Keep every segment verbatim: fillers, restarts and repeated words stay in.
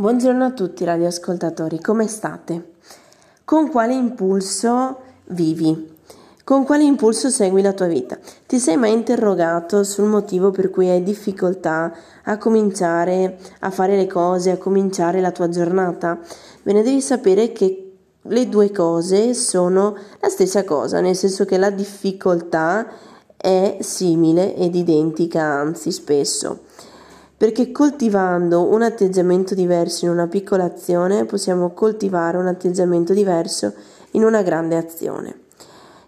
Buongiorno a tutti radioascoltatori, come state? Con quale impulso vivi? Con quale impulso segui la tua vita? Ti sei mai interrogato sul motivo per cui hai difficoltà a cominciare a fare le cose, a cominciare la tua giornata? Bene, devi sapere che le due cose sono la stessa cosa, nel senso che la difficoltà è simile ed identica, anzi spesso. Perché coltivando un atteggiamento diverso in una piccola azione possiamo coltivare un atteggiamento diverso in una grande azione.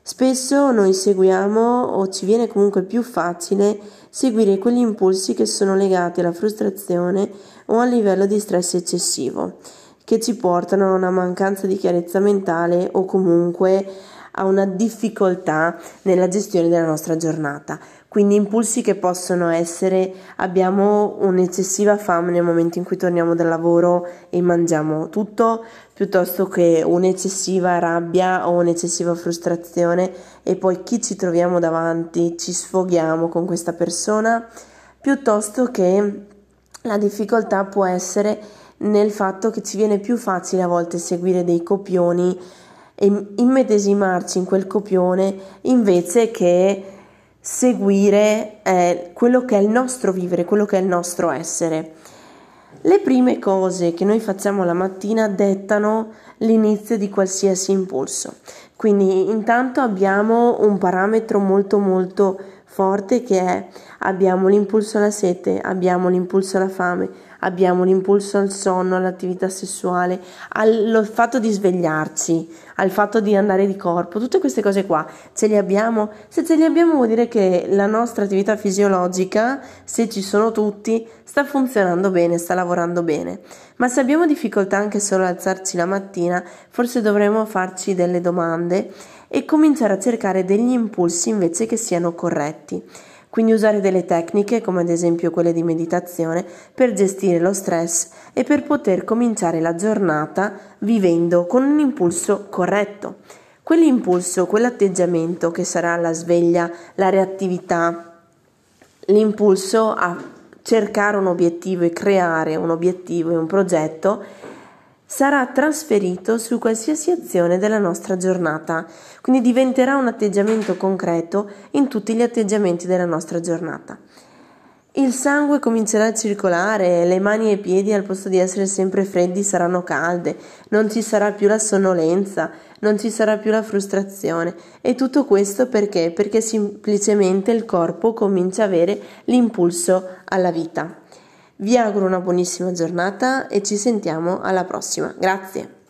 Spesso noi seguiamo o ci viene comunque più facile seguire quegli impulsi che sono legati alla frustrazione o a un livello di stress eccessivo, che ci portano a una mancanza di chiarezza mentale o comunque a una difficoltà nella gestione della nostra giornata. Quindi impulsi che possono essere: abbiamo un'eccessiva fame nel momento in cui torniamo dal lavoro e mangiamo tutto, piuttosto che un'eccessiva rabbia o un'eccessiva frustrazione e poi chi ci troviamo davanti ci sfoghiamo con questa persona, piuttosto che la difficoltà può essere nel fatto che ci viene più facile a volte seguire dei copioni e immedesimarci in quel copione invece che seguire eh, quello che è il nostro vivere, quello che è il nostro essere. Le prime cose che noi facciamo la mattina dettano l'inizio di qualsiasi impulso. Quindi intanto abbiamo un parametro molto molto forte che è: abbiamo l'impulso alla sete, abbiamo l'impulso alla fame, abbiamo l'impulso al sonno, all'attività sessuale, al fatto di svegliarci, al fatto di andare di corpo. Tutte queste cose qua ce le abbiamo? Se ce le abbiamo vuol dire che la nostra attività fisiologica, se ci sono tutti, sta funzionando bene, sta lavorando bene. Ma se abbiamo difficoltà anche solo ad alzarci la mattina, forse dovremmo farci delle domande e cominciare a cercare degli impulsi invece che siano corretti. Quindi usare delle tecniche, come ad esempio quelle di meditazione, per gestire lo stress e per poter cominciare la giornata vivendo con un impulso corretto. Quell'impulso, quell'atteggiamento che sarà la sveglia, la reattività, l'impulso a cercare un obiettivo e creare un obiettivo e un progetto, sarà trasferito su qualsiasi azione della nostra giornata, quindi diventerà un atteggiamento concreto in tutti gli atteggiamenti della nostra giornata. Il sangue comincerà a circolare, le mani e i piedi al posto di essere sempre freddi saranno calde, non ci sarà più la sonnolenza, non ci sarà più la frustrazione. E tutto questo perché? Perché semplicemente il corpo comincia a avere l'impulso alla vita. Vi auguro una buonissima giornata e ci sentiamo alla prossima. Grazie.